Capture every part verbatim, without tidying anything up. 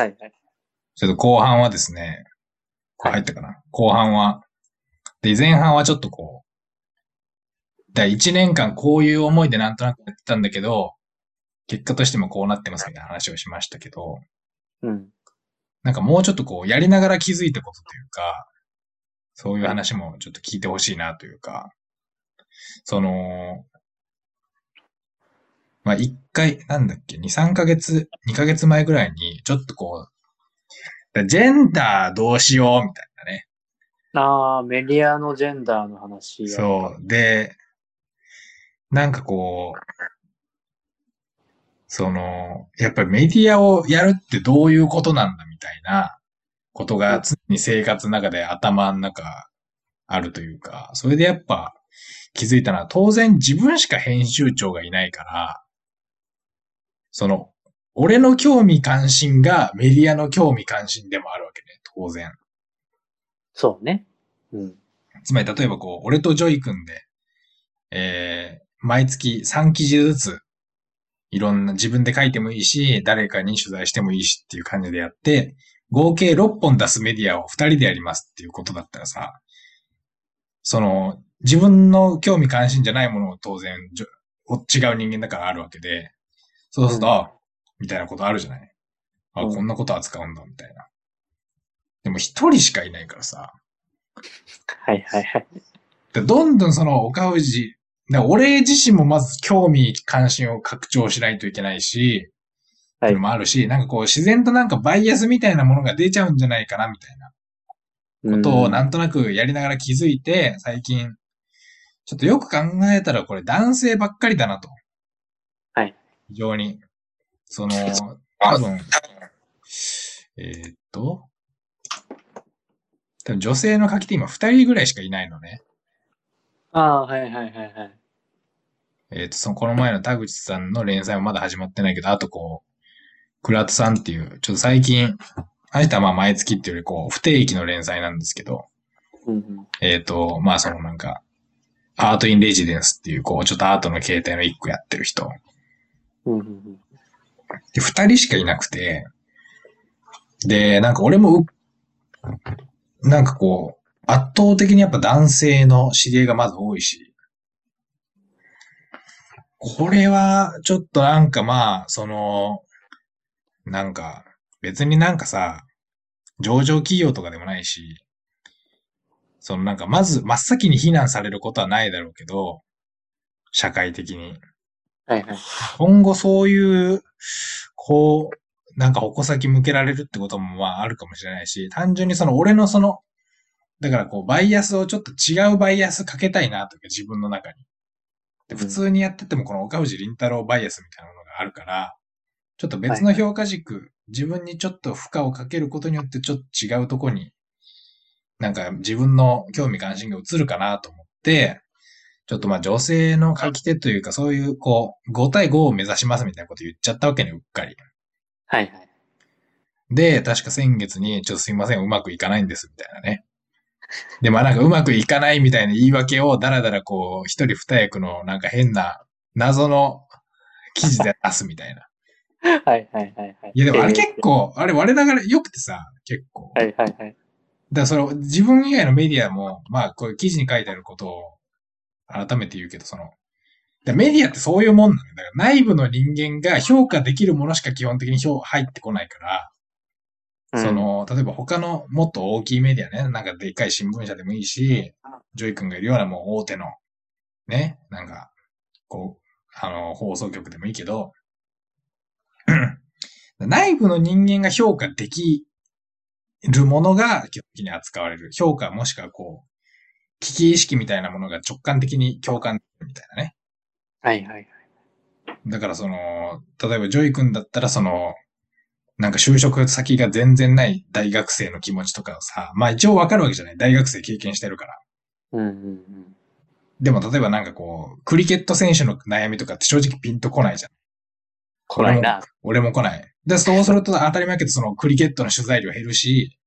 はいはい。ちょっと後半はですね、入ったかな、はい、後半は。で、前半はちょっとこう、だいちねんかんこういう思いでなんとなくやってたんだけど、結果としてもこうなってますみたいな話をしましたけど、うん。なんかもうちょっとこう、やりながら気づいたことというか、そういう話もちょっと聞いてほしいなというか、その、まあ、一回、なんだっけ、二、三ヶ月、二ヶ月前ぐらいに、ちょっとこう、ジェンダーどうしよう、みたいなね。ああ、メディアのジェンダーの話。そう。で、なんかこう、その、やっぱりメディアをやるってどういうことなんだ、みたいなことが常に生活の中で頭の中あるというか、それでやっぱ気づいたのは、当然自分しか編集長がいないから、その、俺の興味関心がメディアの興味関心でもあるわけね、当然。そうね。うん。つまり、例えばこう、俺とジョイ君で、えー、毎月さんきじずつ、いろんな自分で書いてもいいし、誰かに取材してもいいしっていう感じでやって、合計ろっぽん出すメディアをふたりでやりますっていうことだったらさ、その、自分の興味関心じゃないものを当然、違う人間だからあるわけで、そうすると、うん、あ、みたいなことあるじゃない。あ、うん、こんなこと扱うんだ、みたいな。でも一人しかいないからさ。はいはいはい。でどんどんその岡藤、俺自身もまず興味関心を拡張しないといけないし、はい、っていうのもあるし、なんかこう自然となんかバイアスみたいなものが出ちゃうんじゃないかな、みたいなことをなんとなくやりながら気づいて、最近、ちょっとよく考えたらこれ男性ばっかりだなと。はい。非常に。その、多分、えー、っと、多分女性の書き手今ふたりぐらいしかいないのね。ああ、はいはいはいはい。えー、っと、その、この前の田口さんの連載もまだ始まってないけど、あとこう、倉田さんっていう、ちょっと最近、あえてはまあ毎月っていうよりこう、不定期の連載なんですけど、うんうん、えー、っと、まあそのなんか、アートインレジデンスっていうこう、ちょっとアートの形態の一個やってる人。うんうんうんで、二人しかいなくて、で、なんか俺も、なんかこう、圧倒的にやっぱ男性の知り合いがまず多いし、これはちょっとなんかまあ、その、なんか別になんかさ、上場企業とかでもないし、そのなんかまず真っ先に非難されることはないだろうけど、社会的に。はいはい、今後そういう、こう、なんか矛先向けられるってこともまああるかもしれないし、単純にその俺のその、だからこうバイアスをちょっと違うバイアスかけたいなというか自分の中に。で普通にやっててもこの岡藤倫太郎バイアスみたいなものがあるから、ちょっと別の評価軸、はいはい、自分にちょっと負荷をかけることによってちょっと違うとこに、なんか自分の興味関心が移るかなと思って、ちょっとまあ女性の書き手というかそういうこうご対ごを目指しますみたいなこと言っちゃったわけね、うっかり。はいはい。で、確か先月にちょっとすいません、うまくいかないんですみたいなね。で、まあなんかうまくいかないみたいな言い訳をだらだらこう一人二役のなんか変な謎の記事で出すみたいな。はいはいはいはい。いやでもあれ結構、あれ我ながら良くてさ、結構。はいはいはい。だからそれ自分以外のメディアもまあこういう記事に書いてあることを改めて言うけど、その、メディアってそういうもんなんだよ。だから内部の人間が評価できるものしか基本的に評入ってこないから、うん、その、例えば他のもっと大きいメディアね、なんかでっかい新聞社でもいいし、ジョイ君がいるようなもう大手の、ね、なんか、こう、あの、放送局でもいいけど、内部の人間が評価できるものが基本的に扱われる。評価もしくはこう、危機意識みたいなものが直感的に共感するみたいなね。はいはいはい。だからその、例えばジョイ君だったらその、なんか就職先が全然ない大学生の気持ちとかをさ、まあ一応わかるわけじゃない。大学生経験してるから。うんうんうん。でも例えばなんかこう、クリケット選手の悩みとかって正直ピンとこないじゃん。来ないな。俺も来ない。で、そうすると当たり前だけどそのクリケットの取材量減るし、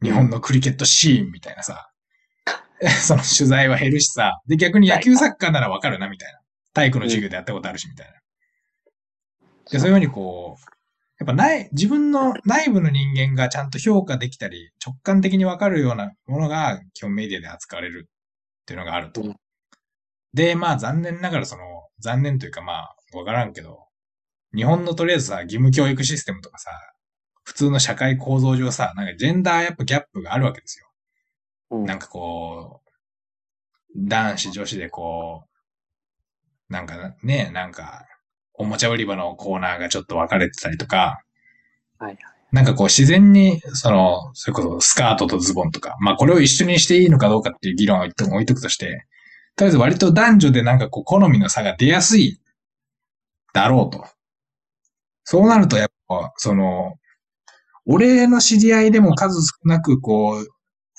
日本のクリケットシーンみたいなさ、その取材は減るしさ。で、逆に野球サッカーならわかるな、みたいな。体育の授業でやったことあるし、みたいな。で、そういうふうにこう、やっぱない、自分の内部の人間がちゃんと評価できたり、直感的にわかるようなものが基本メディアで扱われるっていうのがあると。で、まあ残念ながらその、残念というかまあ、わからんけど、日本のとりあえずさ、義務教育システムとかさ、普通の社会構造上さ、なんかジェンダーやっぱギャップがあるわけですよ。うん、なんかこう、男子女子でこう、なんかね、なんか、おもちゃ売り場のコーナーがちょっと分かれてたりとか、はいはい、なんかこう自然に、その、それこそスカートとズボンとか、まあこれを一緒にしていいのかどうかっていう議論を置いとく、置いとくとして、とりあえず割と男女でなんかこう好みの差が出やすいだろうと。そうなるとやっぱ、その、俺の知り合いでも数少なくこう、フ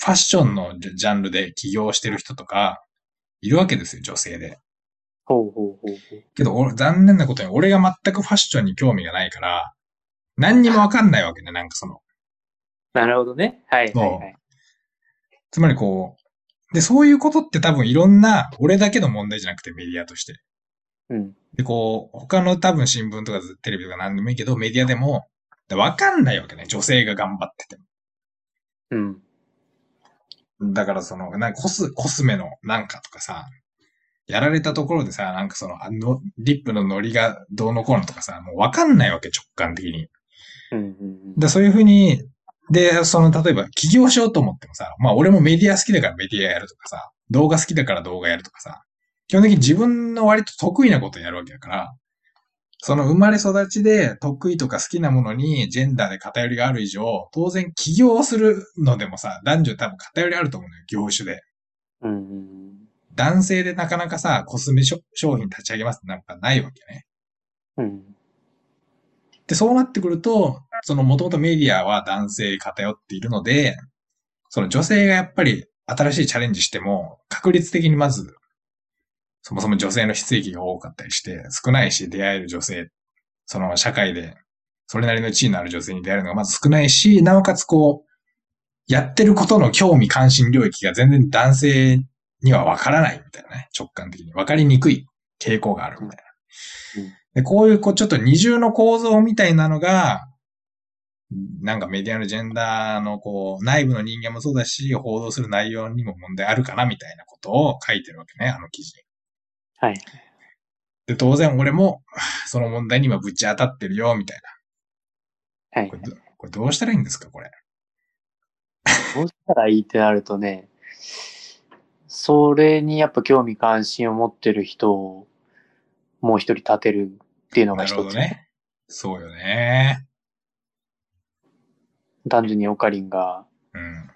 ァッションのジャンルで起業してる人とか、いるわけですよ、女性で。ほうほうほうほう。けど、残念なことに、俺が全くファッションに興味がないから、何にもわかんないわけね、なんかその。なるほどね。はい、はいはい。つまりこう、で、そういうことって多分いろんな、俺だけの問題じゃなくてメディアとして。うん。で、こう、他の多分新聞とかテレビとか何でもいいけど、メディアでも、わかんないわけね、女性が頑張ってても。うん。だからその、なんかコス、コスメのなんかとかさ、やられたところでさ、なんかその、あの、リップのノリがどうのこうのとかさ、もうわかんないわけ、直感的に。うんうん、でそういうふうに、で、その、例えば起業しようと思ってもさ、まあ俺もメディア好きだからメディアやるとかさ、動画好きだから動画やるとかさ、基本的に自分の割と得意なことをやるわけだから、その生まれ育ちで得意とか好きなものにジェンダーで偏りがある以上、当然起業するのでもさ、男女多分偏りあると思うのよ、業種で。うんうん男性でなかなかさ、コスメ商品立ち上げますってなんかないわけね。うん。で、そうなってくると、その元々メディアは男性偏っているので、その女性がやっぱり新しいチャレンジしても、確率的にまず、そもそも女性の出席が多かったりして、少ないし出会える女性、その社会でそれなりの地位のある女性に出会えるのがまず少ないし、なおかつこう、やってることの興味関心領域が全然男性には分からないみたいなね。直感的に。分かりにくい傾向があるみたいな。うん、でこういう、こう、ちょっと二重の構造みたいなのが、なんかメディアのジェンダーの、こう、内部の人間もそうだし、報道する内容にも問題あるかなみたいなことを書いてるわけね、あの記事。はい。で、当然俺も、その問題に今ぶち当たってるよ、みたいな。はい。これ、これどうしたらいいんですか、これ。どうしたらいいってなるとね、それにやっぱ興味関心を持ってる人をもう一人立てるっていうのが一つ。なるほどね。そうよね。単純にオカリンが、うん、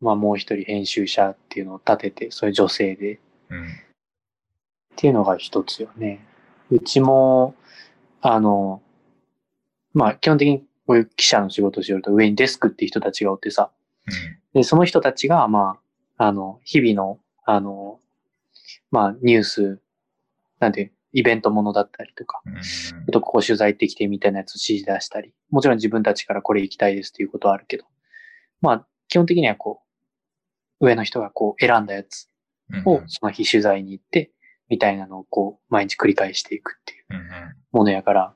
まあもう一人編集者っていうのを立てて、それ女性で、うん、っていうのが一つよね。うちも、あの、まあ基本的にこういう記者の仕事をしよると上にデスクって人たちがおってさ、うん、でその人たちがまあ、あの、日々の、あの、まあ、ニュース、なんていう、イベントものだったりとか、うんうん、ちょっとここ取材できてみたいなやつを指示出したり、もちろん自分たちからこれ行きたいですということはあるけど、まあ、基本的にはこう、上の人がこう、選んだやつを、その日取材に行って、みたいなのをこう、毎日繰り返していくっていうものやから、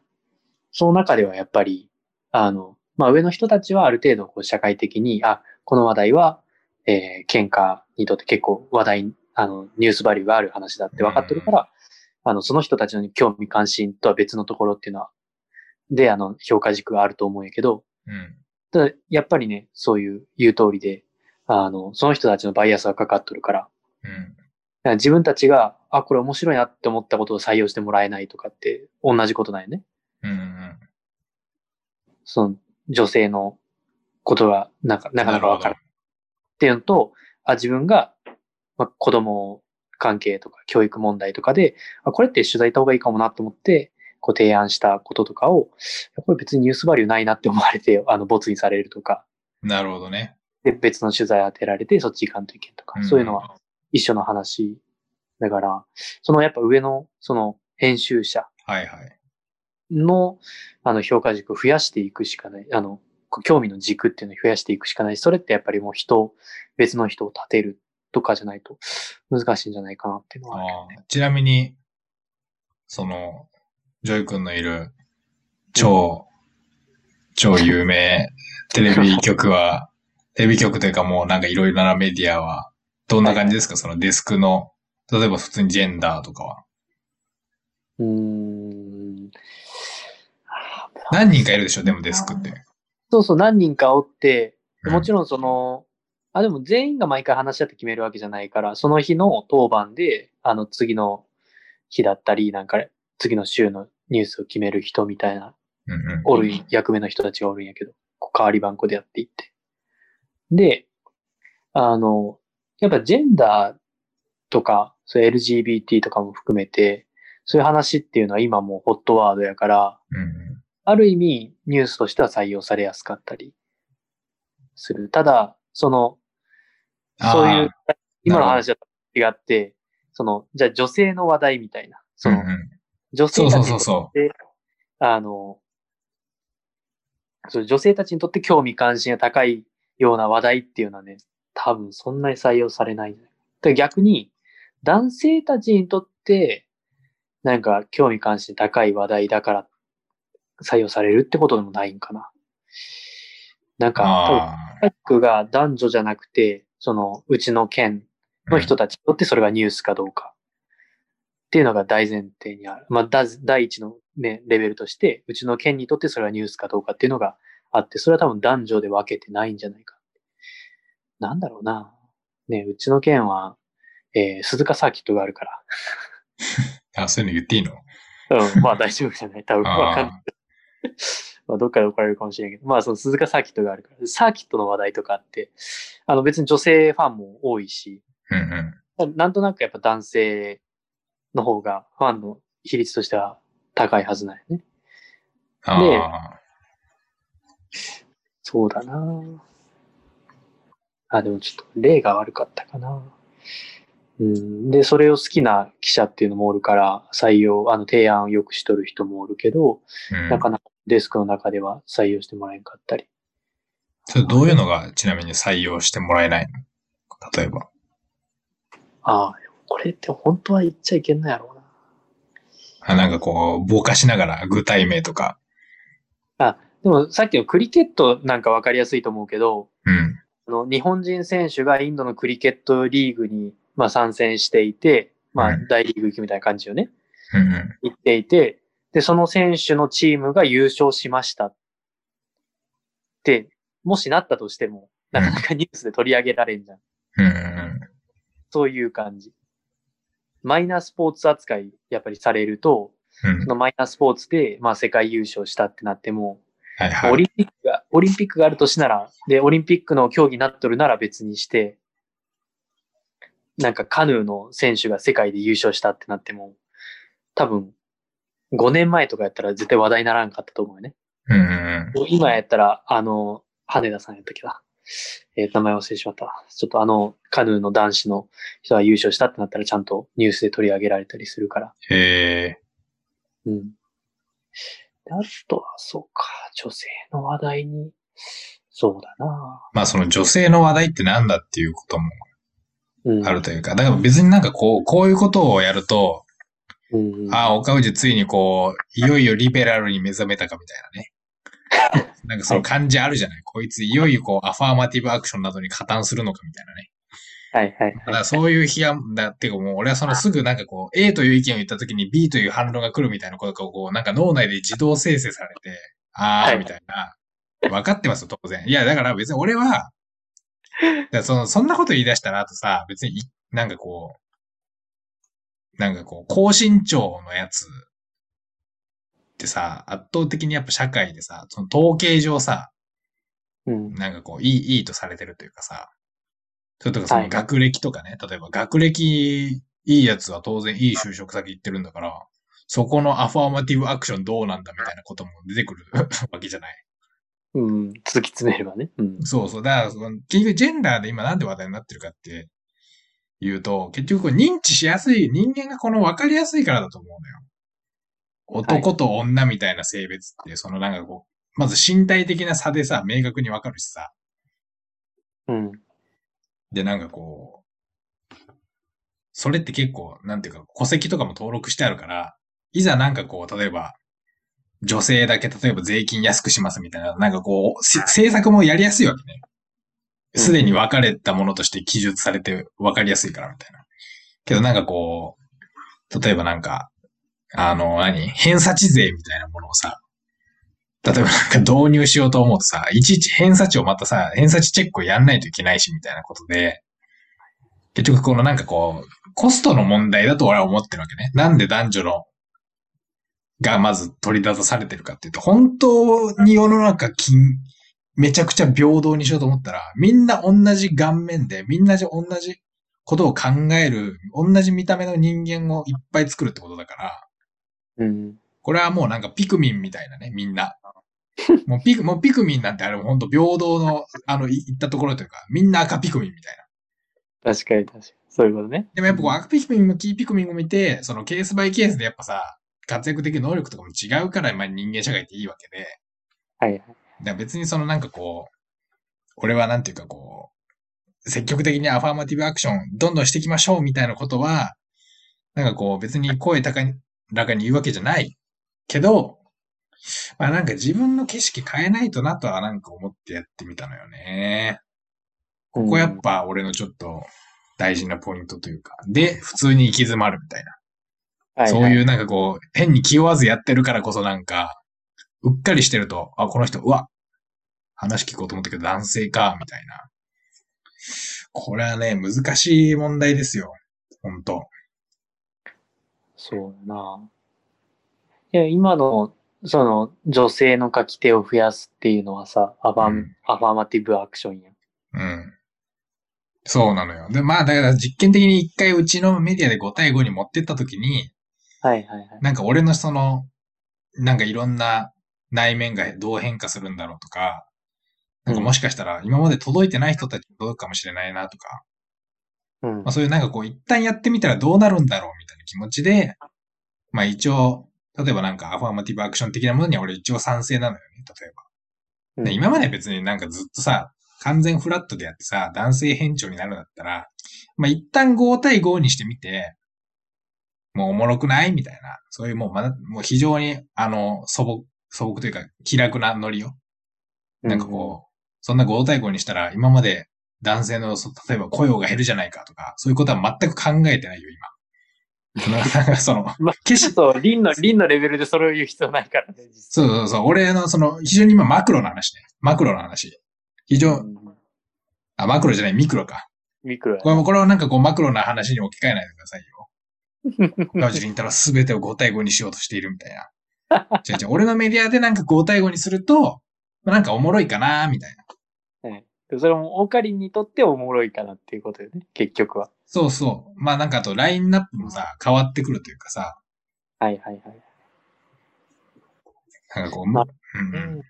その中ではやっぱり、あの、まあ、上の人たちはある程度、こう、社会的に、あ、この話題は、えー、喧嘩にとって結構話題、あの、ニュースバリューがある話だって分かってるから、あの、その人たちの興味関心とは別のところっていうのは、で、あの、評価軸があると思うんやけど、うん、ただ、やっぱりね、そういう言う通りで、あの、その人たちのバイアスがかかっとるから、うん、だから自分たちが、あ、これ面白いなって思ったことを採用してもらえないとかって、同じことなんよね。うんうん、その、女性のことがなんか、なかなか分からない。っていうのと、あ、自分が、まあ、子供関係とか教育問題とかで、あ、これって取材行った方がいいかもなと思って、こう提案したこととかを、これ別にニュースバリューないなって思われて、あの、没にされるとか。なるほどね。で、別の取材当てられて、そっち行かんといけんとか、そういうのは一緒の話。だから、そのやっぱ上の、その編集者の、はいはい、あの、評価軸を増やしていくしかない。あの、興味の軸っていうのを増やしていくしかない。それってやっぱりもう人、別の人を立てるとかじゃないと難しいんじゃないかなっていうのはあるけどね。ちなみに、その、ジョイ君のいる超、超有名テレビ局は、テレビ局というかもうなんかいろいろなメディアは、どんな感じですか、はい、そのデスクの、例えば普通にジェンダーとかは。うーん。何人かいるでしょ、でもデスクって。そうそう、何人かおって、もちろんその、うん、あ、でも全員が毎回話し合って決めるわけじゃないから、その日の当番で、あの次の日だったり、なんか次の週のニュースを決める人みたいな、うんうん、おる役目の人たちがおるんやけど、代わり番号でやっていって。で、あの、やっぱジェンダーとか、そういう エルジービーティー とかも含めて、そういう話っていうのは今もうホットワードやから、うんうん、ある意味ニュースとしては採用されやすかったりする。ただ、その、そういう、今の話は違って、その、じゃあ女性の話題みたいな、その、うんうん、女性たちにとって、あの、女性たちにとって興味関心が高いような話題っていうのはね、多分そんなに採用されない。で逆に、男性たちにとって、なんか興味関心高い話題だから採用されるってことでもないんかな。なんか、僕が男女じゃなくて、その、うちの県の人たちにとってそれがニュースかどうか。っていうのが大前提にある。まあ、第一のね、レベルとして、うちの県にとってそれはニュースかどうかっていうのがあって、それは多分男女で分けてないんじゃないか。なんだろうな。ね、うちの県は、えー、鈴鹿サーキットがあるから。あ、そういうの言っていいの？うん、まあ大丈夫じゃない。多分わかんない。まあどっかで怒られるかもしれないけど、まあその鈴鹿サーキットがあるから、サーキットの話題とかあって、あの別に女性ファンも多いし、うんうん、なんとなくやっぱ男性の方がファンの比率としては高いはずなんよね。あで、そうだな。あ、でもちょっと例が悪かったかな。うん、で、それを好きな記者っていうのもおるから、採用、あの、提案をよくしとる人もおるけど、うん、なかなかデスクの中では採用してもらえんかったり。それどういうのがちなみに採用してもらえないの？例えば。ああ、これって本当は言っちゃいけんのやろうな。あ、なんかこう、ぼかしながら具体名とか。あ、でもさっきのクリケットなんかわかりやすいと思うけど、うん。の日本人選手がインドのクリケットリーグに、まあ、参戦していて、まあ、大リーグ行くみたいな感じよね。うんうん、行っていて、で、その選手のチームが優勝しましたって、もしなったとしても、なかなかニュースで取り上げられんじゃん。うんうん、そういう感じ。マイナースポーツ扱い、やっぱりされると、うん、そのマイナースポーツで、まあ、世界優勝したってなっても、はいはい、オリンピックが、オリンピックがある年なら、で、オリンピックの競技になっとるなら別にして、なんかカヌーの選手が世界で優勝したってなっても、多分、ごねんまえとかやったら絶対話題にならんかったと思うよね。うんうんうん、今やったら、あの、羽田さんやったっけな。えー、名前忘れしまった。ちょっとあの、カヌーの男子の人が優勝したってなったらちゃんとニュースで取り上げられたりするから。へー。うん。あとは、そうか、女性の話題に、そうだな。まあ、その女性の話題ってなんだっていうこともあるというか、うん、だから別になんかこう、こういうことをやると、うん、ああ、岡藤ついにこう、いよいよリベラルに目覚めたかみたいなね。なんかその感じあるじゃない、はい、こいついよいよこう、アファーマティブアクションなどに加担するのかみたいなね。はいはい、はい。だからそういう批判だっていうかもう俺はそのすぐなんかこう A という意見を言った時に B という反論が来るみたいなことがこうなんか脳内で自動生成されて、あーみたいな。分かってますよ、当然。いやだから別に俺は、だそのそんなこと言い出したらあとさ、別になんかこう、なんかこう高身長のやつってさ、圧倒的にやっぱ社会でさ、その統計上さ、うん、なんかこういい、いいとされてるというかさ、それとかその学歴とかね、はい、例えば学歴いいやつは当然いい就職先行ってるんだから、そこのアファーマティブアクションどうなんだみたいなことも出てくるわけじゃない。うん、突き詰めればね。うん、そうそう。だからその、結局ジェンダーで今なんで話題になってるかっていうと、結局こう認知しやすい、人間がこの分かりやすいからだと思うのよ。男と女みたいな性別って、はい、そのなんかこう、まず身体的な差でさ、明確に分かるしさ。うん。で、なんかこう、それって結構、なんていうか、戸籍とかも登録してあるから、いざなんかこう、例えば、女性だけ例えば税金安くしますみたいな、なんかこう、政策もやりやすいわけね。すでに分かれたものとして記述されて分かりやすいからみたいな。けどなんかこう、例えばなんか、あの、何?偏差値税みたいなものをさ、例えばなんか導入しようと思うとさ、いちいち偏差値をまたさ、偏差値チェックをやんないといけないしみたいなことで、結局このなんかこう、コストの問題だと俺は思ってるわけね。なんで男女の、がまず取り出されてるかっていうと、本当に世の中金、めちゃくちゃ平等にしようと思ったら、みんな同じ顔面で、みんな同じことを考える、同じ見た目の人間をいっぱい作るってことだから、うん、これはもうなんかピクミンみたいなね、みんな。もうピク、もうピクミンなんてあれも本当平等の、あの、いったところというか、みんな赤ピクミンみたいな。確かに確かに。そういうことね。でもやっぱこう赤ピクミンもキーピクミンも見て、そのケースバイケースでやっぱさ、活躍できる能力とかも違うから、まあ、人間社会っていいわけで。はいはい。だから別にそのなんかこう、俺はなんていうかこう、積極的にアファーマティブアクションどんどんしていきましょうみたいなことは、なんかこう別に声高らかに言うわけじゃないけど、まあなんか自分の景色変えないとなとはなんか思ってやってみたのよね。ここやっぱ俺のちょっと大事なポイントというか、で、普通に行き詰まるみたいな。そういうなんかこう、変に気負わずやってるからこそなんか、うっかりしてると、あ、この人、うわ、話聞こうと思ったけど男性か、みたいな。これはね、難しい問題ですよ。ほんと。そうな。いや、今の、その、女性の書き手を増やすっていうのはさ、アファ、うん、アファーマティブアクションや。うん。そうなのよ。で、まあ、だから実験的に一回うちのメディアでごたいごに持ってったときに、はいはいはい。なんか俺のその、なんかいろんな内面がどう変化するんだろうとか、なんかもしかしたら今まで届いてない人たちに届くかもしれないなとか、うんまあ、そういうなんかこう一旦やってみたらどうなるんだろうみたいな気持ちで、まあ一応、例えばなんかアファーマティブアクション的なものには俺一応賛成なのよね、例えば。で今まで別になんかずっとさ、完全フラットでやってさ、男性偏重になるんだったら、まあ一旦ごたいごにしてみて、もうおもろくないみたいな、そういうもうまだ、もう非常に、あの、素朴、素朴というか、気楽なノリを。なんかこう、うんうん、そんなごたいごにしたら、今まで男性の、例えば雇用が減るじゃないかとか、そういうことは全く考えてないよ、今。なんかその、まあ、決してそう、リンの、リンのレベルでそれを言う必要ないからね。そうそうそう、俺のその、非常に今マクロの話ね。マクロの話。非常、うん、あ、マクロじゃない、ミクロか。ミクロ、ね。これも、これはなんかこう、マクロな話に置き換えないでくださいよ。川尻りんたろすべてをごたいごにしようとしているみたいな。違う違う俺のメディアでなんかごたいごにすると、なんかおもろいかなみたいな。はい。それもオカリンにとっておもろいかなっていうことよね、結局は。そうそう。まあなんかあとラインナップもさ、変わってくるというかさ。はいはいはい。なんかこう、まあうん、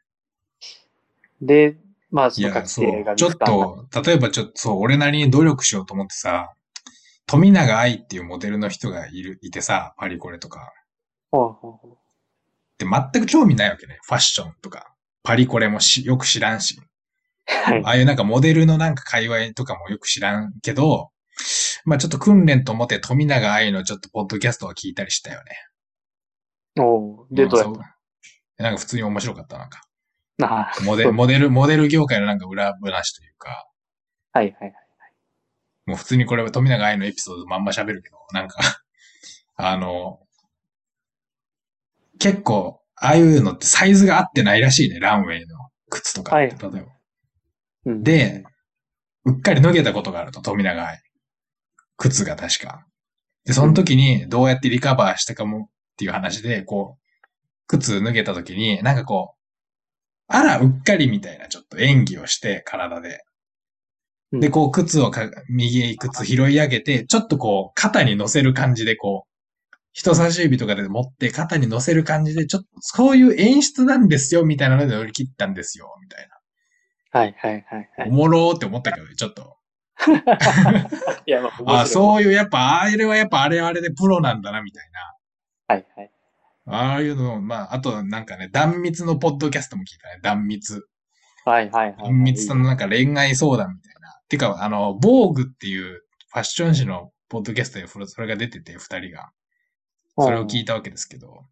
で、まあその確定が見つかった。いや、そう。ちょっと、例えばちょっとそう、俺なりに努力しようと思ってさ、富永愛っていうモデルの人がいる、いてさ、パリコレとか。ほうほうほう。で、全く興味ないわけね。ファッションとか。パリコレもし、よく知らんし。はい。ああいうなんかモデルのなんか界隈とかもよく知らんけど、まあちょっと訓練と思って富永愛のちょっとポッドキャストを聞いたりしたよね。おー、で、どうやった?なんか普通に面白かった、なんか。ああ。モデル、モデル、モデル業界のなんか裏話というか。はいはいはい。もう普通にこれは富永愛のエピソードまんま喋るけど、なんか、あの、結構、ああいうのってサイズが合ってないらしいね、ランウェイの靴とかって、はい、例えば、うん。で、うっかり脱げたことがあると、富永愛。靴が確か。で、その時にどうやってリカバーしたかもっていう話で、こう、靴脱げた時に、なんかこう、あら、うっかりみたいなちょっと演技をして、体で。で、こう、靴をか、右靴拾い上げて、ちょっとこう、肩に乗せる感じで、こう、人差し指とかで持って、肩に乗せる感じで、ちょっと、そういう演出なんですよ、みたいなので乗り切ったんですよ、みたいな。はいはいはい、はい。おもろーって思ったけどね、ちょっと。いやまあ、あ、そういう、やっぱ、あれはやっぱ、あれはあれでプロなんだな、みたいな。はいはい。ああいうのを、まあ、あと、なんかね、断蜜のポッドキャストも聞いたね、断蜜。はいはいはい。断蜜さんのなんか恋愛相談みたいな。てか、あの、VOGUEっていうファッション誌のポッドキャストでそれが出てて、二人が。それを聞いたわけですけど、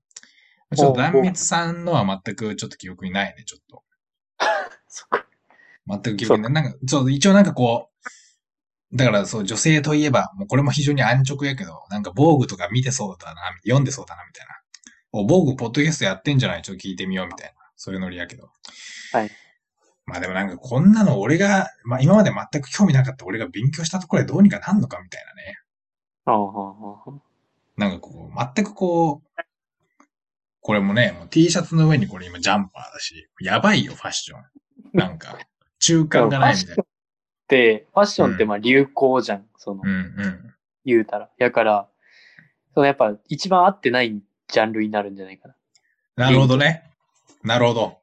ちょっと壇蜜さんのは全くちょっと記憶にないね、ちょっと。そっか。全く記憶にない。なんか、そう、一応なんかこう、だからそう、女性といえば、もうこれも非常に安直やけど、なんかVOGUEとか見てそうだな、読んでそうだな、みたいな。お、VOGUEポッドキャストやってんじゃない？ちょっと聞いてみよう、みたいな。そういうノリやけど。はい。まあでもなんかこんなの俺が、まあ今まで全く興味なかった俺が勉強したところでどうにかなんのか、みたいなね。ああ、ああ。なんかこう、全くこう、これもね、もう T シャツの上にこれ今ジャンパーだし、やばいよ、ファッション。なんか、中間がないみたいな。で、ファッションってまあ流行じゃん、うん、その、うんうん、言うたら。だから、そのやっぱ一番合ってないジャンルになるんじゃないかな。なるほどね。なるほど。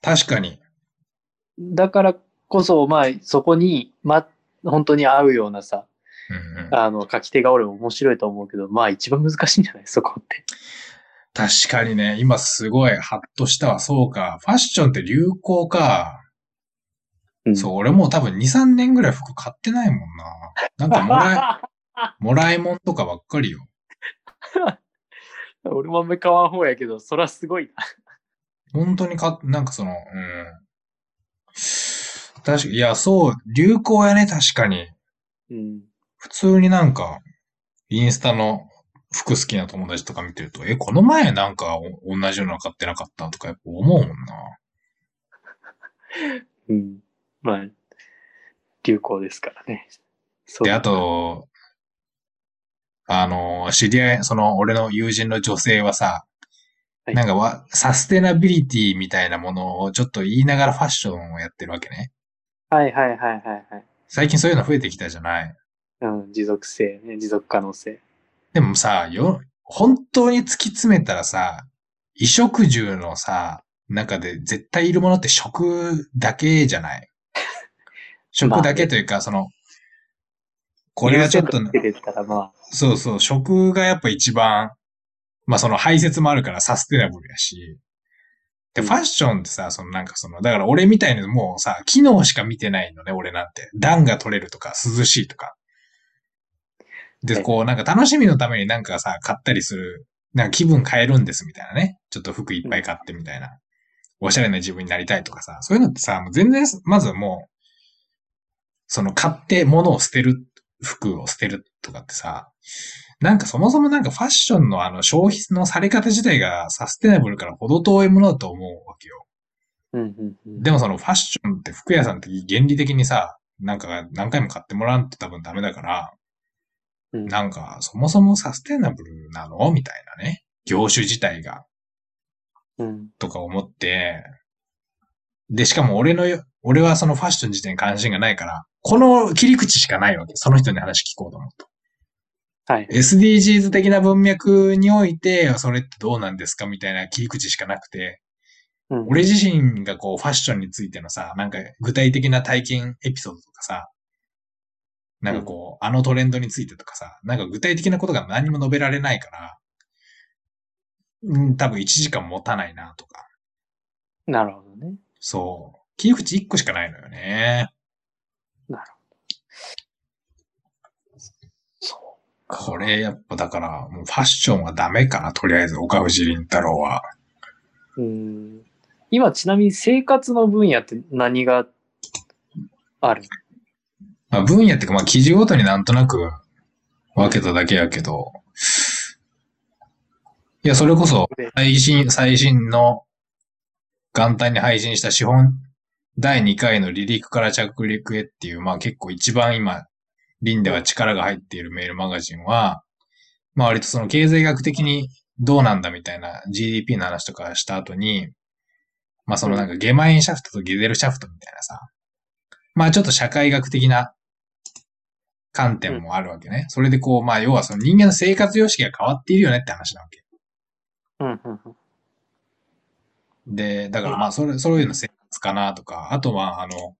確かに。だからこそ、まあそこに、ま、本当に合うようなさ、うんうん、あの、書き手が俺も面白いと思うけど、まあ一番難しいんじゃないそこって。確かにね、今すごいハッとしたわ。そうか。ファッションって流行か。うん、そう、俺もう多分に、さんねんぐらい服買ってないもんな。なんかもらい、もらいもんとかばっかりよ。俺もあんまり買わん方やけど、そらすごいな。本当に買っ、なんかその、うん。確かに、いや、そう、流行やね、確かに。うん、普通になんか、インスタの、服好きな友達とか見てると、え、この前なんか同じようなの買ってなかったとかやっぱ思うもんな。うん。まあ、流行ですからね。そう。で、あと、あの、知り合い、その、俺の友人の女性はさ、はい、なんかわ、サステナビリティみたいなものをちょっと言いながらファッションをやってるわけね。はいはいはいはいはい。最近そういうの増えてきたじゃない。うん、持続性、ね、持続可能性。でもさ、よ、本当に突き詰めたらさ、衣食住のさ、中で絶対いるものって食だけじゃない。食だけというか、まあ、その、これはちょっと、まあ、そうそう、食がやっぱ一番、まあその排泄もあるからサステナブルやし、で、ファッションってさ、そのなんかその、だから俺みたいにもうさ、機能しか見てないのね、俺なんて。暖が取れるとか、涼しいとか。で、こう、なんか楽しみのためになんかさ、買ったりする、なんか気分変えるんですみたいなね。ちょっと服いっぱい買ってみたいな。おしゃれな自分になりたいとかさ、そういうのってさ、もう全然、まずもう、その買って物を捨てる、服を捨てるとかってさ、なんかそもそもなんかファッションのあの消費のされ方自体がサステナブルから程遠いものだと思うわけよ。うんうんうん、でもそのファッションって服屋さんって原理的にさ、なんか何回も買ってもらうと多分ダメだから、なんか、そもそもサステナブルなのみたいなね。業種自体が。うん。とか思って。で、しかも俺の、俺はそのファッション自体に関心がないから、この切り口しかないわけ。その人に話聞こうと思うと。はい。エスディージーズ 的な文脈において、それってどうなんですかみたいな切り口しかなくて、うん、俺自身がこうファッションについてのさ、なんか具体的な体験エピソードとかさ、なんかこう、あのトレンドについてとかさ、なんか具体的なことが何も述べられないから、うん、多分いちじかん持たないなとか。なるほどね。そう。切り口いっこしかないのよね。なるほど。そうか。これやっぱだから、もうファッションはダメかな、とりあえず、岡藤倫太郎は。うーん。今ちなみに生活の分野って何がある？まあ、分野ってか、まあ、記事ごとになんとなく分けただけやけど、いや、それこそ、最新、最新の元旦に配信した資本だいにかいの離陸から着陸へっていう、まあ結構一番今、リンでは力が入っているメールマガジンは、まあ割とその経済学的にどうなんだみたいな ジーディーピー の話とかした後に、まあそのなんかゲマインシャフトとゲゼルシャフトみたいなさ、まあちょっと社会学的な観点もあるわけね。うん、それでこう、まあ要はその人間の生活様式が変わっているよねって話なわけ。うんうんうん、で、だからまあそれ、そういうの生活かなとか、あとはあの、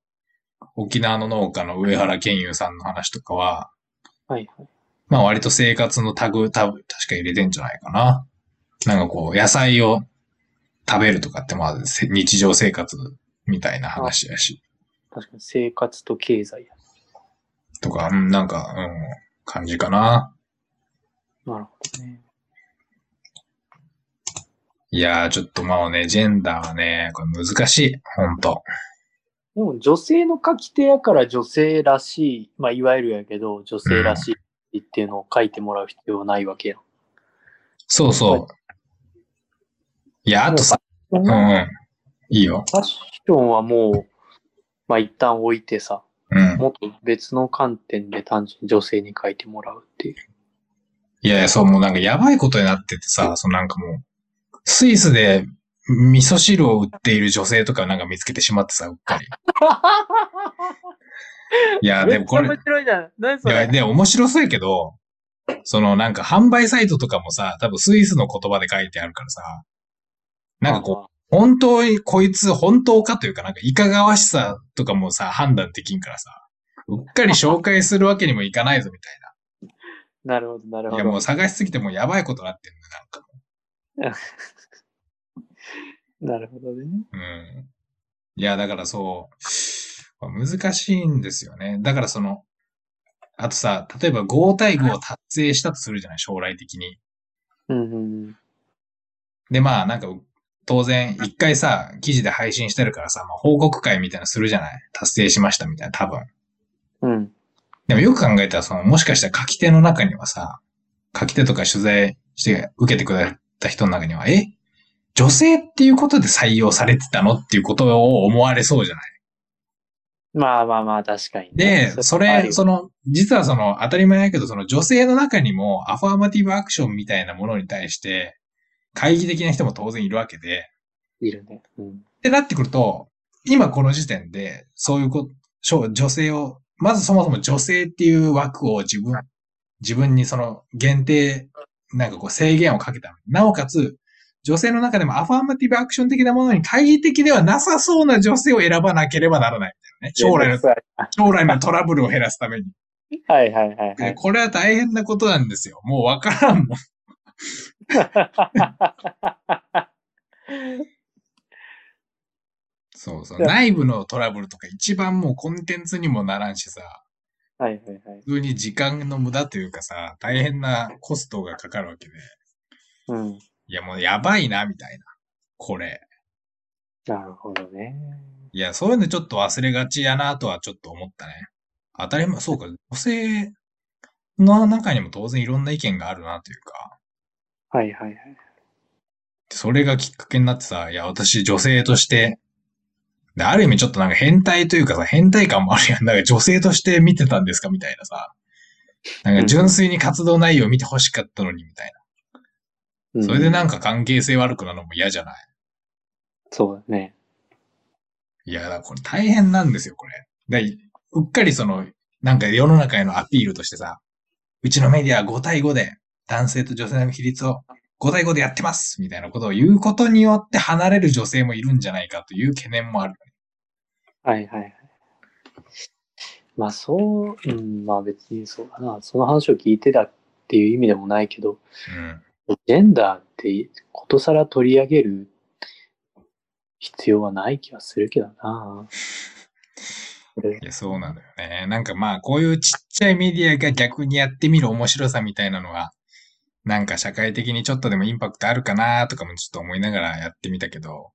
沖縄の農家の上原健雄さんの話とかは、はいはい、まあ割と生活のタグ、タブ、確か入れてんじゃないかな。なんかこう、野菜を食べるとかってまあ日常生活みたいな話やし。確かに生活と経済や。とか、うん、なんか、うん、感じかな。なるほどね。いやー、ちょっともうね、ジェンダーはね、これ難しい、ほんと。でも女性の書き手やから女性らしい、まあいわゆるやけど、女性らしいっていうのを書いてもらう必要はないわけや。うん、そうそう。いや、あとさ、うん、うん、いいよ。ファッションはもう、まあ一旦置いてさ、うん、もっと別の観点で単純に女性に書いてもらうっていう。いやいや、そう、もうなんかやばいことになっててさ、そのなんかもう、スイスで味噌汁を売っている女性とかなんか見つけてしまってさ、うっかり。いや、でもこれ、面白いじゃん。何それ。いや、でも面白そうやけど、そのなんか販売サイトとかもさ、多分スイスの言葉で書いてあるからさ、なんかこう、本当にこいつ本当かというか、なんかいかがわしさとかもさ、判断できんからさ、うっかり紹介するわけにもいかないぞみたいな。なるほど、なるほど。いや、もう探しすぎてもうやばいことになってるね、なんか。なるほどね。うん。いや、だからそう、難しいんですよね。だからその、あとさ、例えばご対ごを達成したとするじゃない、将来的に。うんうん。で、まあなんか、当然、一回さ、記事で配信してるからさ、まあ、報告会みたいなのするじゃない。達成しましたみたいな、多分。うん。でもよく考えたら、その、もしかしたら書き手の中にはさ、書き手とか取材して受けてくださった人の中には、え？女性っていうことで採用されてたのっていうことを思われそうじゃない。まあまあまあ確かに、ね。で、それ、その、実はその当たり前やけど、その女性の中にもアファーマティブアクションみたいなものに対して、懐疑的な人も当然いるわけで。いるね。うん。で、なってくると、今この時点で、そういうこと、女性を、まずそもそも女性っていう枠を自分、自分にその限定、なんかこう制限をかけた。なおかつ、女性の中でもアファーマティブアクション的なものに懐疑的ではなさそうな女性を選ばなければならないみたいなね。将来の、将来のトラブルを減らすために。はいはいはい、はい。これは大変なことなんですよ。もうわからんもん。そうそう。内部のトラブルとか一番もうコンテンツにもならんしさ。はいはいはい。普通に時間の無駄というかさ、大変なコストがかかるわけで。うん。いや、もうやばいなみたいな、これ。なるほどね。いや、そういうのちょっと忘れがちやなとはちょっと思ったね。当たり前、そうか、女性の中にも当然いろんな意見があるなというか。はいはいはい。それがきっかけになってさ、いや、私女性として、である意味ちょっとなんか変態というかさ、変態感もあるやん。なんか女性として見てたんですかみたいなさ。なんか純粋に活動内容を見てほしかったのにみたいな。それでなんか関係性悪くなるのも嫌じゃない、うん、そうだね。いや、だこれ大変なんですよ、これ。で、うっかりその、なんか世の中へのアピールとしてさ、うちのメディアはご対ごで男性と女性の比率をご対ごでやってますみたいなことを言うことによって離れる女性もいるんじゃないかという懸念もある。はいはいはい。まあそう、うん、まあ別にそうだな。その話を聞いてたっていう意味でもないけど、うんジェンダーってことさら取り上げる必要はない気はするけどな。いやそうなんだよね。なんかまあこういうちっちゃいメディアが逆にやってみる面白さみたいなのはなんか社会的にちょっとでもインパクトあるかなとかもちょっと思いながらやってみたけど、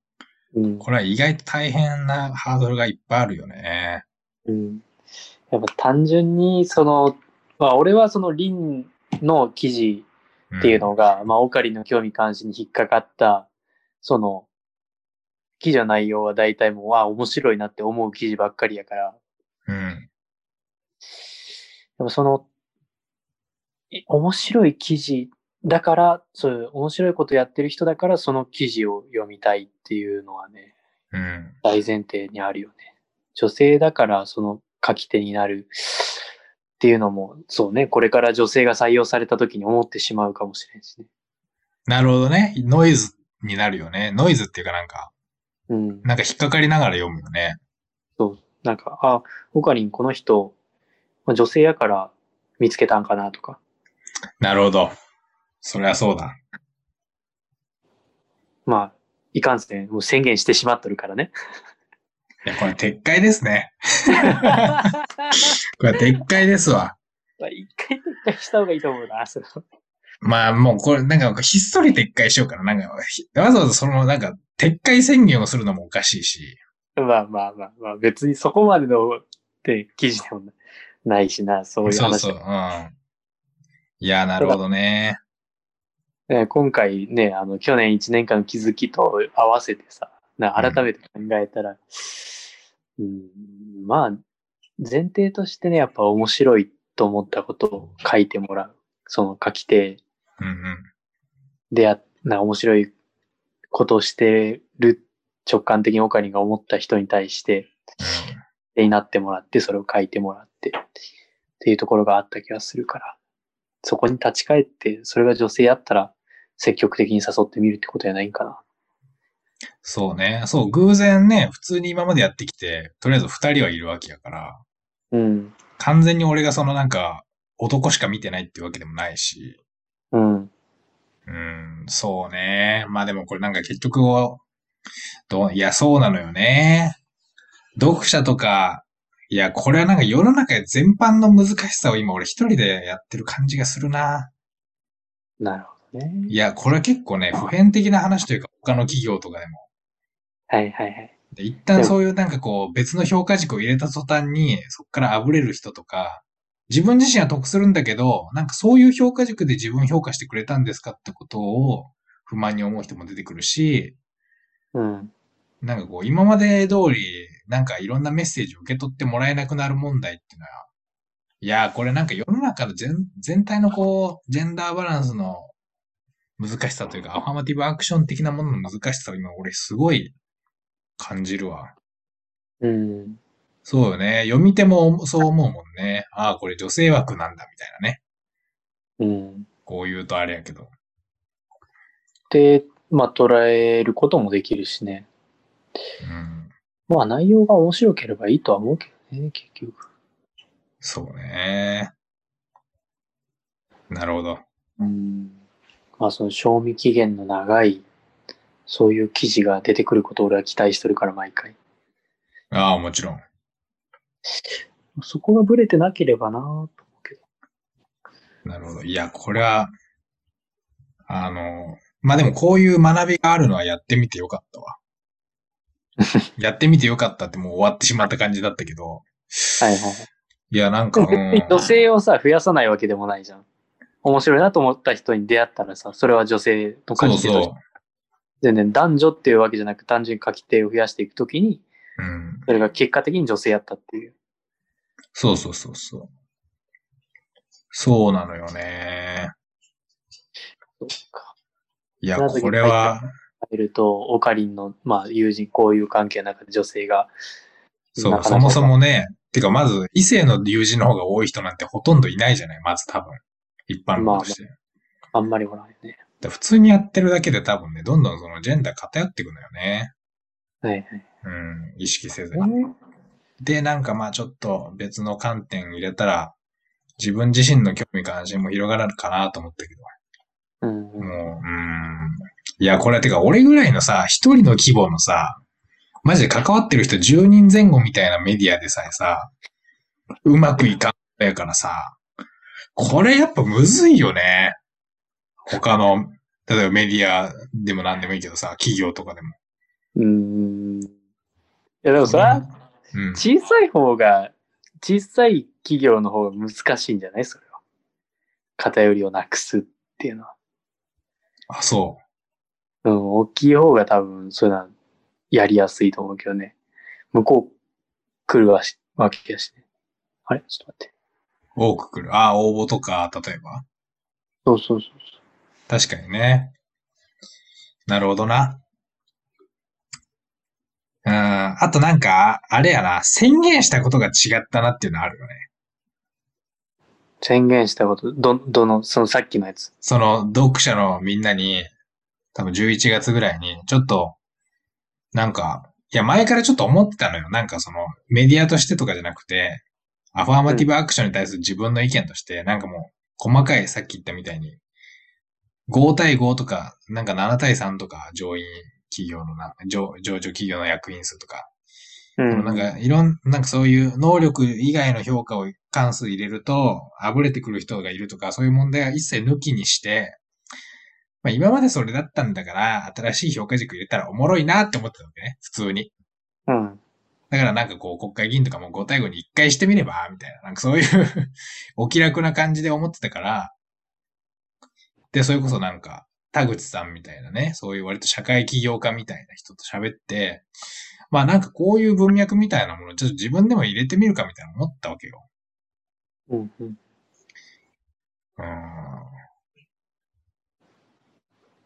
うん、これは意外と大変なハードルがいっぱいあるよね。うん。やっぱ単純にその、まあ、俺はそのリンの記事っていうのが、うん、まあ、オカリの興味関心に引っかかった、その、記事の内容は大体もう、あ、面白いなって思う記事ばっかりやから。うん。でもその、面白い記事だから、そういう面白いことやってる人だから、その記事を読みたいっていうのはね、うん、大前提にあるよね。女性だから、その書き手になる。っていうのも、そうね、これから女性が採用された時に思ってしまうかもしれんしね。なるほどね。ノイズになるよね。ノイズっていうかなんか、うん、なんか引っかかりながら読むよね。そう。なんか、あ、オカリンこの人、女性やから見つけたんかなとか。なるほど。そりゃそうだ。まあ、いかんせん、もう宣言してしまっとるからね。いや、これ撤回ですね。これ撤回ですわ。一回撤回した方がいいと思うな、それは。まあもうこれなんかひっそり撤回しようかな。なんかわざわざそのなんか撤回宣言をするのもおかしいし。まあまあまあまあ別にそこまでのって記事でもないしな、そういう話。そうそう、うん。いや、なるほどね。今回ね、あの、去年いちねんかんの気づきと合わせてさ、な改めて考えたら、うんうん、まあ、前提としてね、やっぱ面白いと思ったことを書いてもらう。その書き手であっ、な、面白いことをしてる直感的にオカリンが思った人に対して、絵になってもらって、それを書いてもらって、っていうところがあった気がするから、そこに立ち返って、それが女性やったら、積極的に誘ってみるってことじゃないんかな。そうね。そう、偶然ね、普通に今までやってきて、とりあえず二人はいるわけやから、うん。完全に俺がそのなんか、男しか見てないっていうわけでもないし、うん。うん、そうね。まあでもこれなんか結局を、どう、いや、そうなのよね。読者とか、いや、これはなんか世の中全般の難しさを今俺一人でやってる感じがするな。なるほどね。いや、これは結構ね、普遍的な話というか、他の企業とかでも。はいはいはい。で一旦そういうなんかこう、別の評価軸を入れた途端に、そこからあぶれる人とか、自分自身は得するんだけど、なんかそういう評価軸で自分評価してくれたんですかってことを不満に思う人も出てくるし、うん。なんかこう、今まで通り、なんかいろんなメッセージを受け取ってもらえなくなる問題っていうのは、いやー、これなんか世の中の全、全体のこう、ジェンダーバランスの難しさというか、アファマティブアクション的なものの難しさを今俺すごい感じるわ。うん。そうよね。読み手もそう思うもんね。ああ、これ女性枠なんだみたいなね。うん。こう言うとあれやけど。で、まあ、捉えることもできるしね。うん、まあ内容が面白ければいいとは思うけどね、結局。そうね。なるほど。うん。まあその賞味期限の長い、そういう記事が出てくることを俺は期待してるから、毎回。ああ、もちろん。そこがブレてなければなぁと思うけど。なるほど。いや、これは、あの、まあでもこういう学びがあるのはやってみてよかったわ。やってみてよかったってもう終わってしまった感じだったけど。はいはい。いや、なんか、うん、女性をさ、増やさないわけでもないじゃん。面白いなと思った人に出会ったらさ、それは女性の書き手として。そうそう。全然男女っていうわけじゃなく、単純に書き手を増やしていくときに、うん、それが結果的に女性やったっていう。そうそうそうそう。そうなのよね。そうか。いや、これは、入ると、オカリンの、まあ、友人、こういう関係の中で女性が。そう、そもそもね、てか、まず、異性の友人の方が多い人なんてほとんどいないじゃない、まず多分。一般論として。まあ、あんまりおらないね。だ普通にやってるだけで多分ね、どんどんそのジェンダー偏っていくのよね。はいはい。うん、意識せずに。で、なんかまあ、ちょっと別の観点入れたら、自分自身の興味関心も広がるかなと思ったけど。うん、うん。もう、うん。いや、これてか、俺ぐらいのさ、一人の規模のさ、マジで関わってる人じゅうにんぜん後みたいなメディアでさえさ、うまくいかんやからさ、これやっぱむずいよね。他の、例えばメディアでも何でもいいけどさ、企業とかでも。うーん。いや、でもそれは、うん、小さい方が、小さい企業の方が難しいんじゃない？それは。偏りをなくすっていうのは。あ、そう。うん、大きい方が多分、そういうのはやりやすいと思うけどね。向こう来るわけやしね。あれちょっと待って。多く来る。ああ、応募とか、例えば。そうそうそうそう。確かにね。なるほどな。うん、あとなんか、あれやな、宣言したことが違ったなっていうのあるよね。宣言したこと、ど、どの、そのさっきのやつ。その、読者のみんなに、多分じゅういちがつぐらいに、ちょっと、なんか、いや前からちょっと思ってたのよ。なんかその、メディアとしてとかじゃなくて、アファーマティブアクションに対する自分の意見として、なんかもう、細かい、さっき言ったみたいに、ごたいごとか、なんかななたいさんとか、上院企業のな、上、上場企業の役員数とか、うん、なんかいろん、なんかそういう能力以外の評価を考関数入れると、あぶれてくる人がいるとか、そういう問題は一切抜きにして、まあ、今までそれだったんだから、新しい評価軸入れたらおもろいなって思ってたわけね、普通に。うん。だからなんかこう、国会議員とかもごたいごにいっかいしてみれば、みたいな、なんかそういう、お気楽な感じで思ってたから、で、それこそなんか、田口さんみたいなね、そういう割と社会起業家みたいな人と喋って、まあなんかこういう文脈みたいなものをちょっと自分でも入れてみるかみたいな思ったわけよ。うんうん。うーん。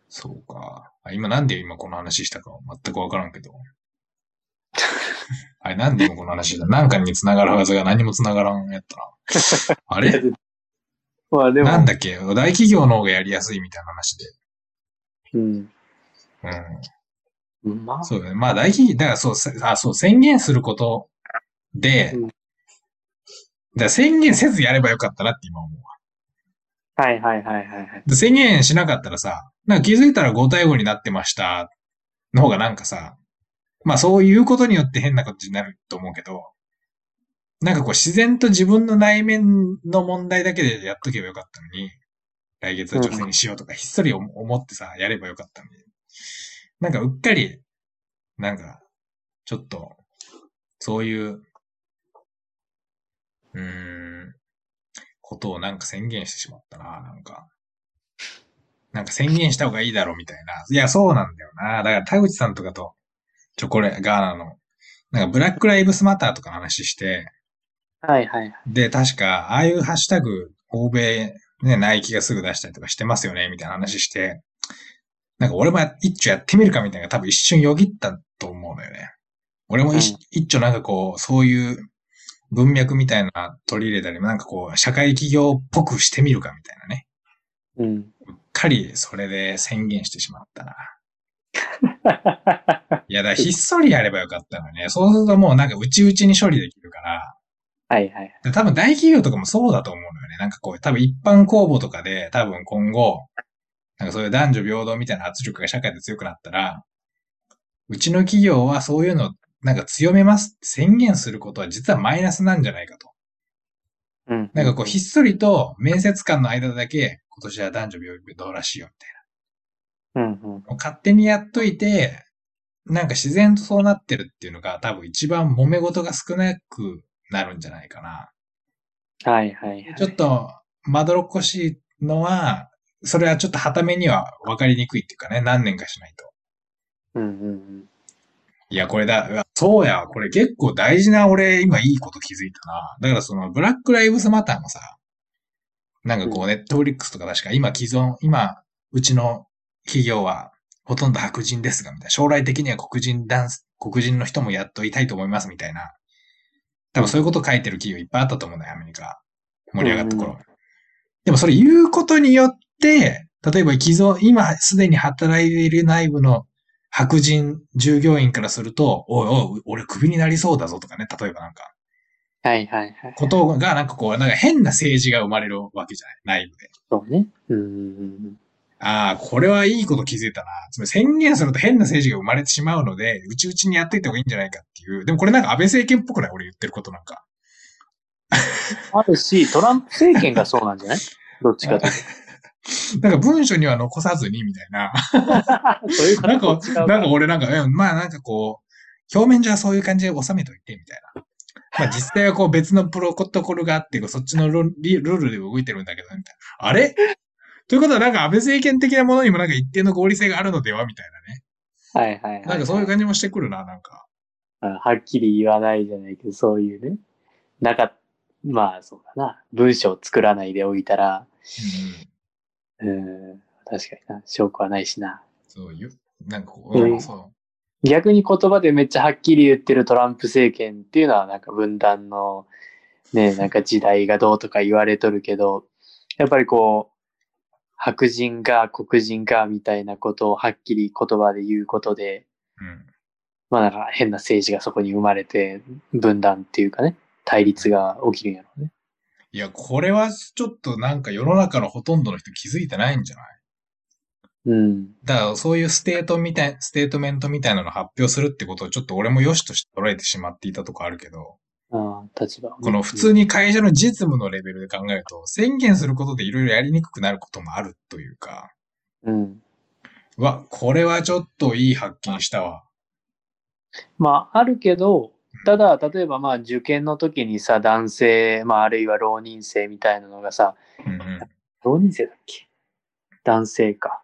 そうか。今なんで今この話したか全くわからんけど。あれなんで今この話したなんかに繋がるはずが何も繋がらんやったな。あれまあでもなんだっけ大企業の方がやりやすいみたいな話で。うん。うん。まあ。そうね。まあ大企業、だからそう、あ、そう、宣言することで、うん、だから宣言せずやればよかったなって今思うわ。はいはいはいはい、はい。宣言しなかったらさ、なんか気づいたらごたいごになってましたの方がなんかさ、まあそういうことによって変なことになると思うけど、なんかこう自然と自分の内面の問題だけでやっとけばよかったのに、来月は挑戦にしようとかひっそり思ってさ、やればよかったのに。なんかうっかり、なんか、ちょっと、そういう、うーん、ことをなんか宣言してしまったな、なんか。なんか宣言した方がいいだろうみたいな。いや、そうなんだよな。だから田口さんとかと、チョコレ、ガーナの、なんかブラックライブスマターとかの話して、はいはい。で、確か、ああいうハッシュタグ、欧米、ね、ナイキがすぐ出したりとかしてますよね、みたいな話して、なんか俺も一丁やってみるかみたいな多分一瞬よぎったと思うのよね。俺も一、うん、一丁なんかこう、そういう文脈みたいな取り入れたり、なんかこう、社会起業っぽくしてみるかみたいなね。うん。うっかりそれで宣言してしまったな。いやだ、ひっそりやればよかったのね。そうするともうなんか内々に処理できるから、はいはい。で、多分大企業とかもそうだと思うのよね。なんかこう、多分一般公募とかで、多分今後、なんかそういう男女平等みたいな圧力が社会で強くなったら、うちの企業はそういうのをなんか強めますって宣言することは実はマイナスなんじゃないかと。うん。なんかこう、ひっそりと面接官の間だけ、今年は男女平等らしいよみたいな。うんうん。勝手にやっといて、なんか自然とそうなってるっていうのが多分一番揉め事が少なく、なるんじゃないかな。はいはいはい。ちょっと、まどろっこしいのは、それはちょっと傍目には分かりにくいっていうかね、何年かしないと。うんうんうん。いや、これだ、そうや、これ結構大事な俺、今いいこと気づいたな。だからその、ブラックライブスマターもさ、なんかこう、ネットフリックスとか確か今既存、今、うちの企業はほとんど白人ですが、みたいな。将来的には黒人ダンス、黒人の人もやっといたいと思います、みたいな。多分そういうことを書いてる企業いっぱいあったと思うんだよ、アメリカ。盛り上がった頃。うん、でもそれ言うことによって、例えば既存、今すでに働いている内部の白人従業員からすると、おいおい、俺クビになりそうだぞとかね、例えばなんか。はいはいはい。ことがなんかこう、なんか変な政治が生まれるわけじゃない、内部で。そうね。うん。ああ、これはいいこと気づいたな。つまり宣言すると変な政治が生まれてしまうので、うちうちにやっていった方がいいんじゃないかっていう。でもこれなんか安倍政権っぽくない俺言ってることなんか。あるし、トランプ政権がそうなんじゃないどっちかというと。なんか文書には残さずに、みたいな。そういうなんか、なんか俺なんか、まあなんかこう、表面上はそういう感じで収めといて、みたいな。まあ実際はこう別のプロトコルがあって、そっちのルールで動いてるんだけど、みたいな。あれということは、なんか安倍政権的なものにもなんか一定の合理性があるのではみたいなね。はい、はいはいはい。なんかそういう感じもしてくるな、なんか。はっきり言わないじゃないけど、そういうね。なんか、まあそうだな。文章を作らないでおいたら、うん、うん確かにな。証拠はないしな。そういう、なんかこう、うん、そう。逆に言葉でめっちゃはっきり言ってるトランプ政権っていうのは、なんか分断の、ね、なんか時代がどうとか言われとるけど、やっぱりこう、白人が黒人がみたいなことをはっきり言葉で言うことで、うん、まあなんか変な政治がそこに生まれて分断っていうかね、対立が起きるんやろうね。いや、これはちょっとなんか世の中のほとんどの人気づいてないんじゃない？うん。だからそういうステートみたい、ステートメントみたいなのを発表するってことをちょっと俺も良しとして捉えてしまっていたとこあるけど、ああ、立場、ね。この普通に会社の実務のレベルで考えると、宣言することでいろいろやりにくくなることもあるというか。うん。うわ、これはちょっといい発見したわ。まあ、あるけど、ただ、例えばまあ受験の時にさ、男性、まあ、あるいは浪人生みたいなのがさ、うんうん、浪人生だっけ？男性か。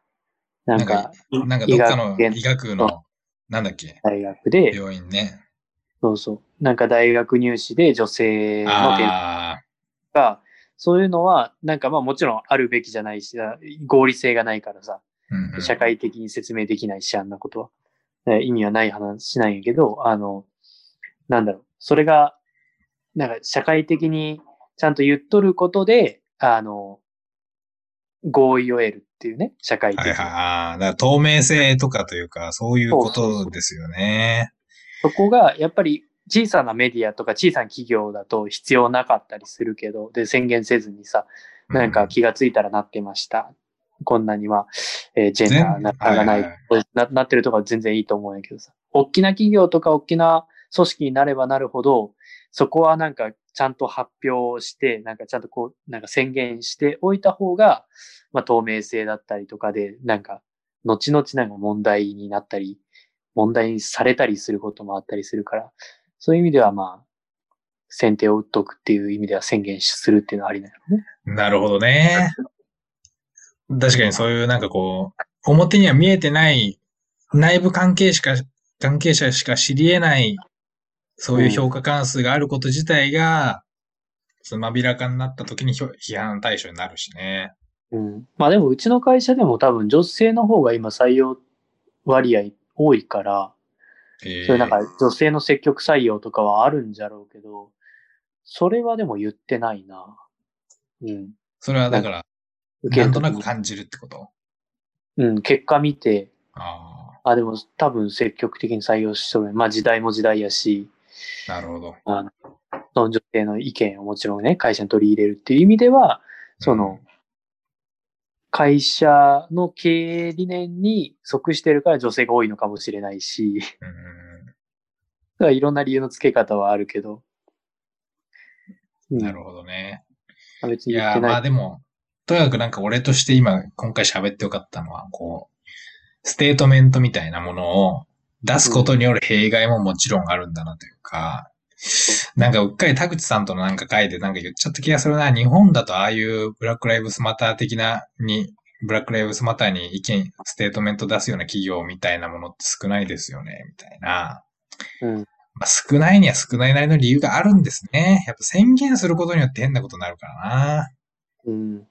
なんか、なんかどっかの医学の、なんだっけ？大学で。病院ね。そうそう。なんか大学入試で女性の検査が、そういうのは、なんかまあもちろんあるべきじゃないし、合理性がないからさ、うんうん、社会的に説明できないし、あんなことは。意味はない話なんやけど、あの、なんだろう、それが、なんか社会的にちゃんと言っとることで、あの、合意を得るっていうね、社会的に。ああ、だから透明性とかというか、そういうことですよね。そこがやっぱり小さなメディアとか小さな企業だと必要なかったりするけど、で宣言せずにさ、なんか気がついたらなってました。うん、こんなには、えー、ジェンダーながない、はいはい、な、なってるとか全然いいと思うんやけどさ、大きな企業とか大きな組織になればなるほど、そこはなんかちゃんと発表して、なんかちゃんとこうなんか宣言しておいた方が、まあ透明性だったりとかでなんか後々なんか問題になったり。問題にされたりすることもあったりするから、そういう意味ではまあ、先手を打っとくっていう意味では宣言するっていうのはありなのね。なるほどね。確かにそういうなんかこう、表には見えてない内部関係しか、関係者しか知り得ない、そういう評価関数があること自体が、つまびらかになった時に批判対象になるしね。うん。まあでもうちの会社でも多分女性の方が今採用割合、多いから、そういうなんか女性の積極採用とかはあるんじゃろうけど、それはでも言ってないな。うん。それはだから、なんとなく感じるってこと？うん、結果見て、ああ、でも多分積極的に採用しとる。まあ時代も時代やし、なるほど。あの、その女性の意見をもちろんね、会社に取り入れるっていう意味では、その、うん会社の経営理念に即してるから女性が多いのかもしれないし、うん、だからいろんな理由の付け方はあるけど、うん、なるほどね。別に言ってない。いやまあでもとにかくなんか俺として今今回喋ってよかったのはこうステートメントみたいなものを出すことによる弊害ももちろんあるんだなというか、うん、なんかうっかり田口さんとのなんか会でなんか言っちゃった気がするな。日本だとああいうブラックライブスマター的なに、ブラックライブスマターに意見、ステートメント出すような企業みたいなものって少ないですよね、みたいな。うん。まあ少ないには少ないなりの理由があるんですね。やっぱ宣言することによって変なことになるからな。うん。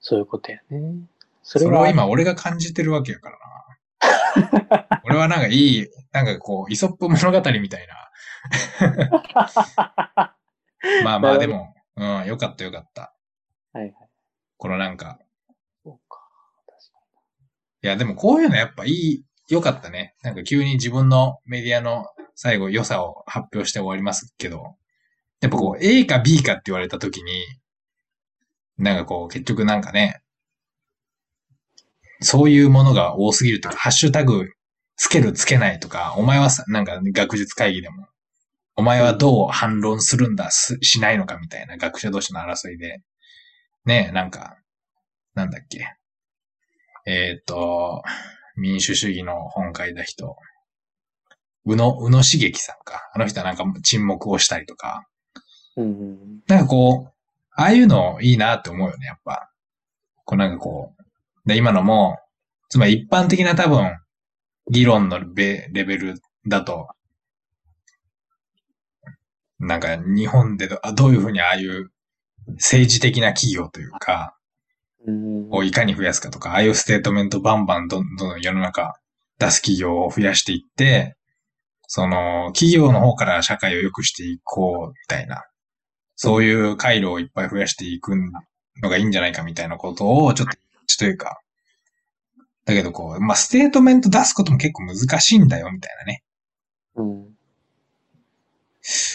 そういうことやね。それは、それは今俺が感じてるわけやからな。俺はなんかいい、なんかこう、イソップ物語みたいな。まあまあでも、うん、よかったよかった。はいはい。このなんか。そうか、確かに。いやでもこういうのやっぱいい、よかったね。なんか急に自分のメディアの最後良さを発表して終わりますけど、やっぱこう A か B かって言われた時に、なんかこう結局なんかね、そういうものが多すぎるとか、ハッシュタグつけるつけないとか、お前はさ、なんか学術会議でも、お前はどう反論するんだ、しないのかみたいな学者同士の争いで、ねえ、なんか、なんだっけ。えっと、民主主義の本書いた人、宇野、宇野茂樹さんか。あの人はなんか沈黙をしたりとか。うん、なんかこう、ああいうのいいなって思うよね、やっぱ。こうなんかこう、で今のも、つまり一般的な多分、議論のレベルだと、なんか日本でど、どういうふうにああいう政治的な企業というか、をいかに増やすかとか、ああいうステートメントバンバンどんどん世の中出す企業を増やしていって、その企業の方から社会を良くしていこうみたいな、そういう回路をいっぱい増やしていくのがいいんじゃないかみたいなことをちょっと、ちというか、だけどこう、まあ、ステートメント出すことも結構難しいんだよみたいなね。うん。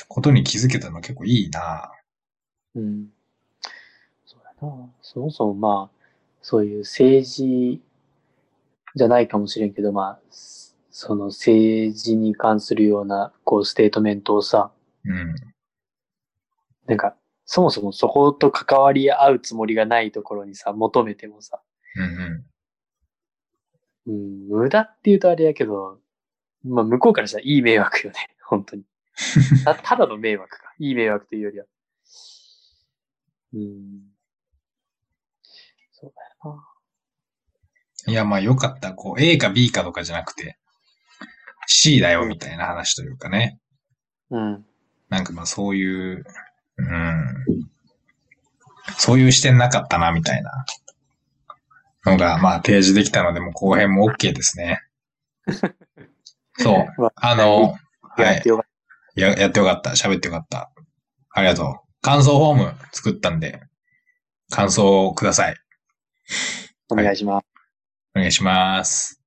ことに気づけたのは結構いいな。うん。そうだな。そもそもまあ、そういう政治じゃないかもしれんけど、まあ、その政治に関するような、こう、ステートメントをさ、うん、なんかそもそもそこと関わり合うつもりがないところにさ求めてもさ、うんうん、無駄って言うとあれやけど、まあ向こうからしたらいい迷惑よね、本当に。た, ただの迷惑か、いい迷惑というよりは。うん、そうだよな。いやまあよかった、こう A か B かとかじゃなくて C だよみたいな話というかね。うん。なんかまあそういう、うん、そういう視点なかったなみたいなのがまあ提示できたので、もう後編も OK ですね。そう、まあ、あの、やってよかった。はい、や、やってよかった。喋ってよかった。ありがとう。感想フォーム作ったんで、感想をください。お願いします。はい、お願いします。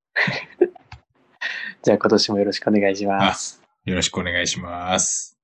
じゃあ今年もよろしくお願いします。よろしくお願いします。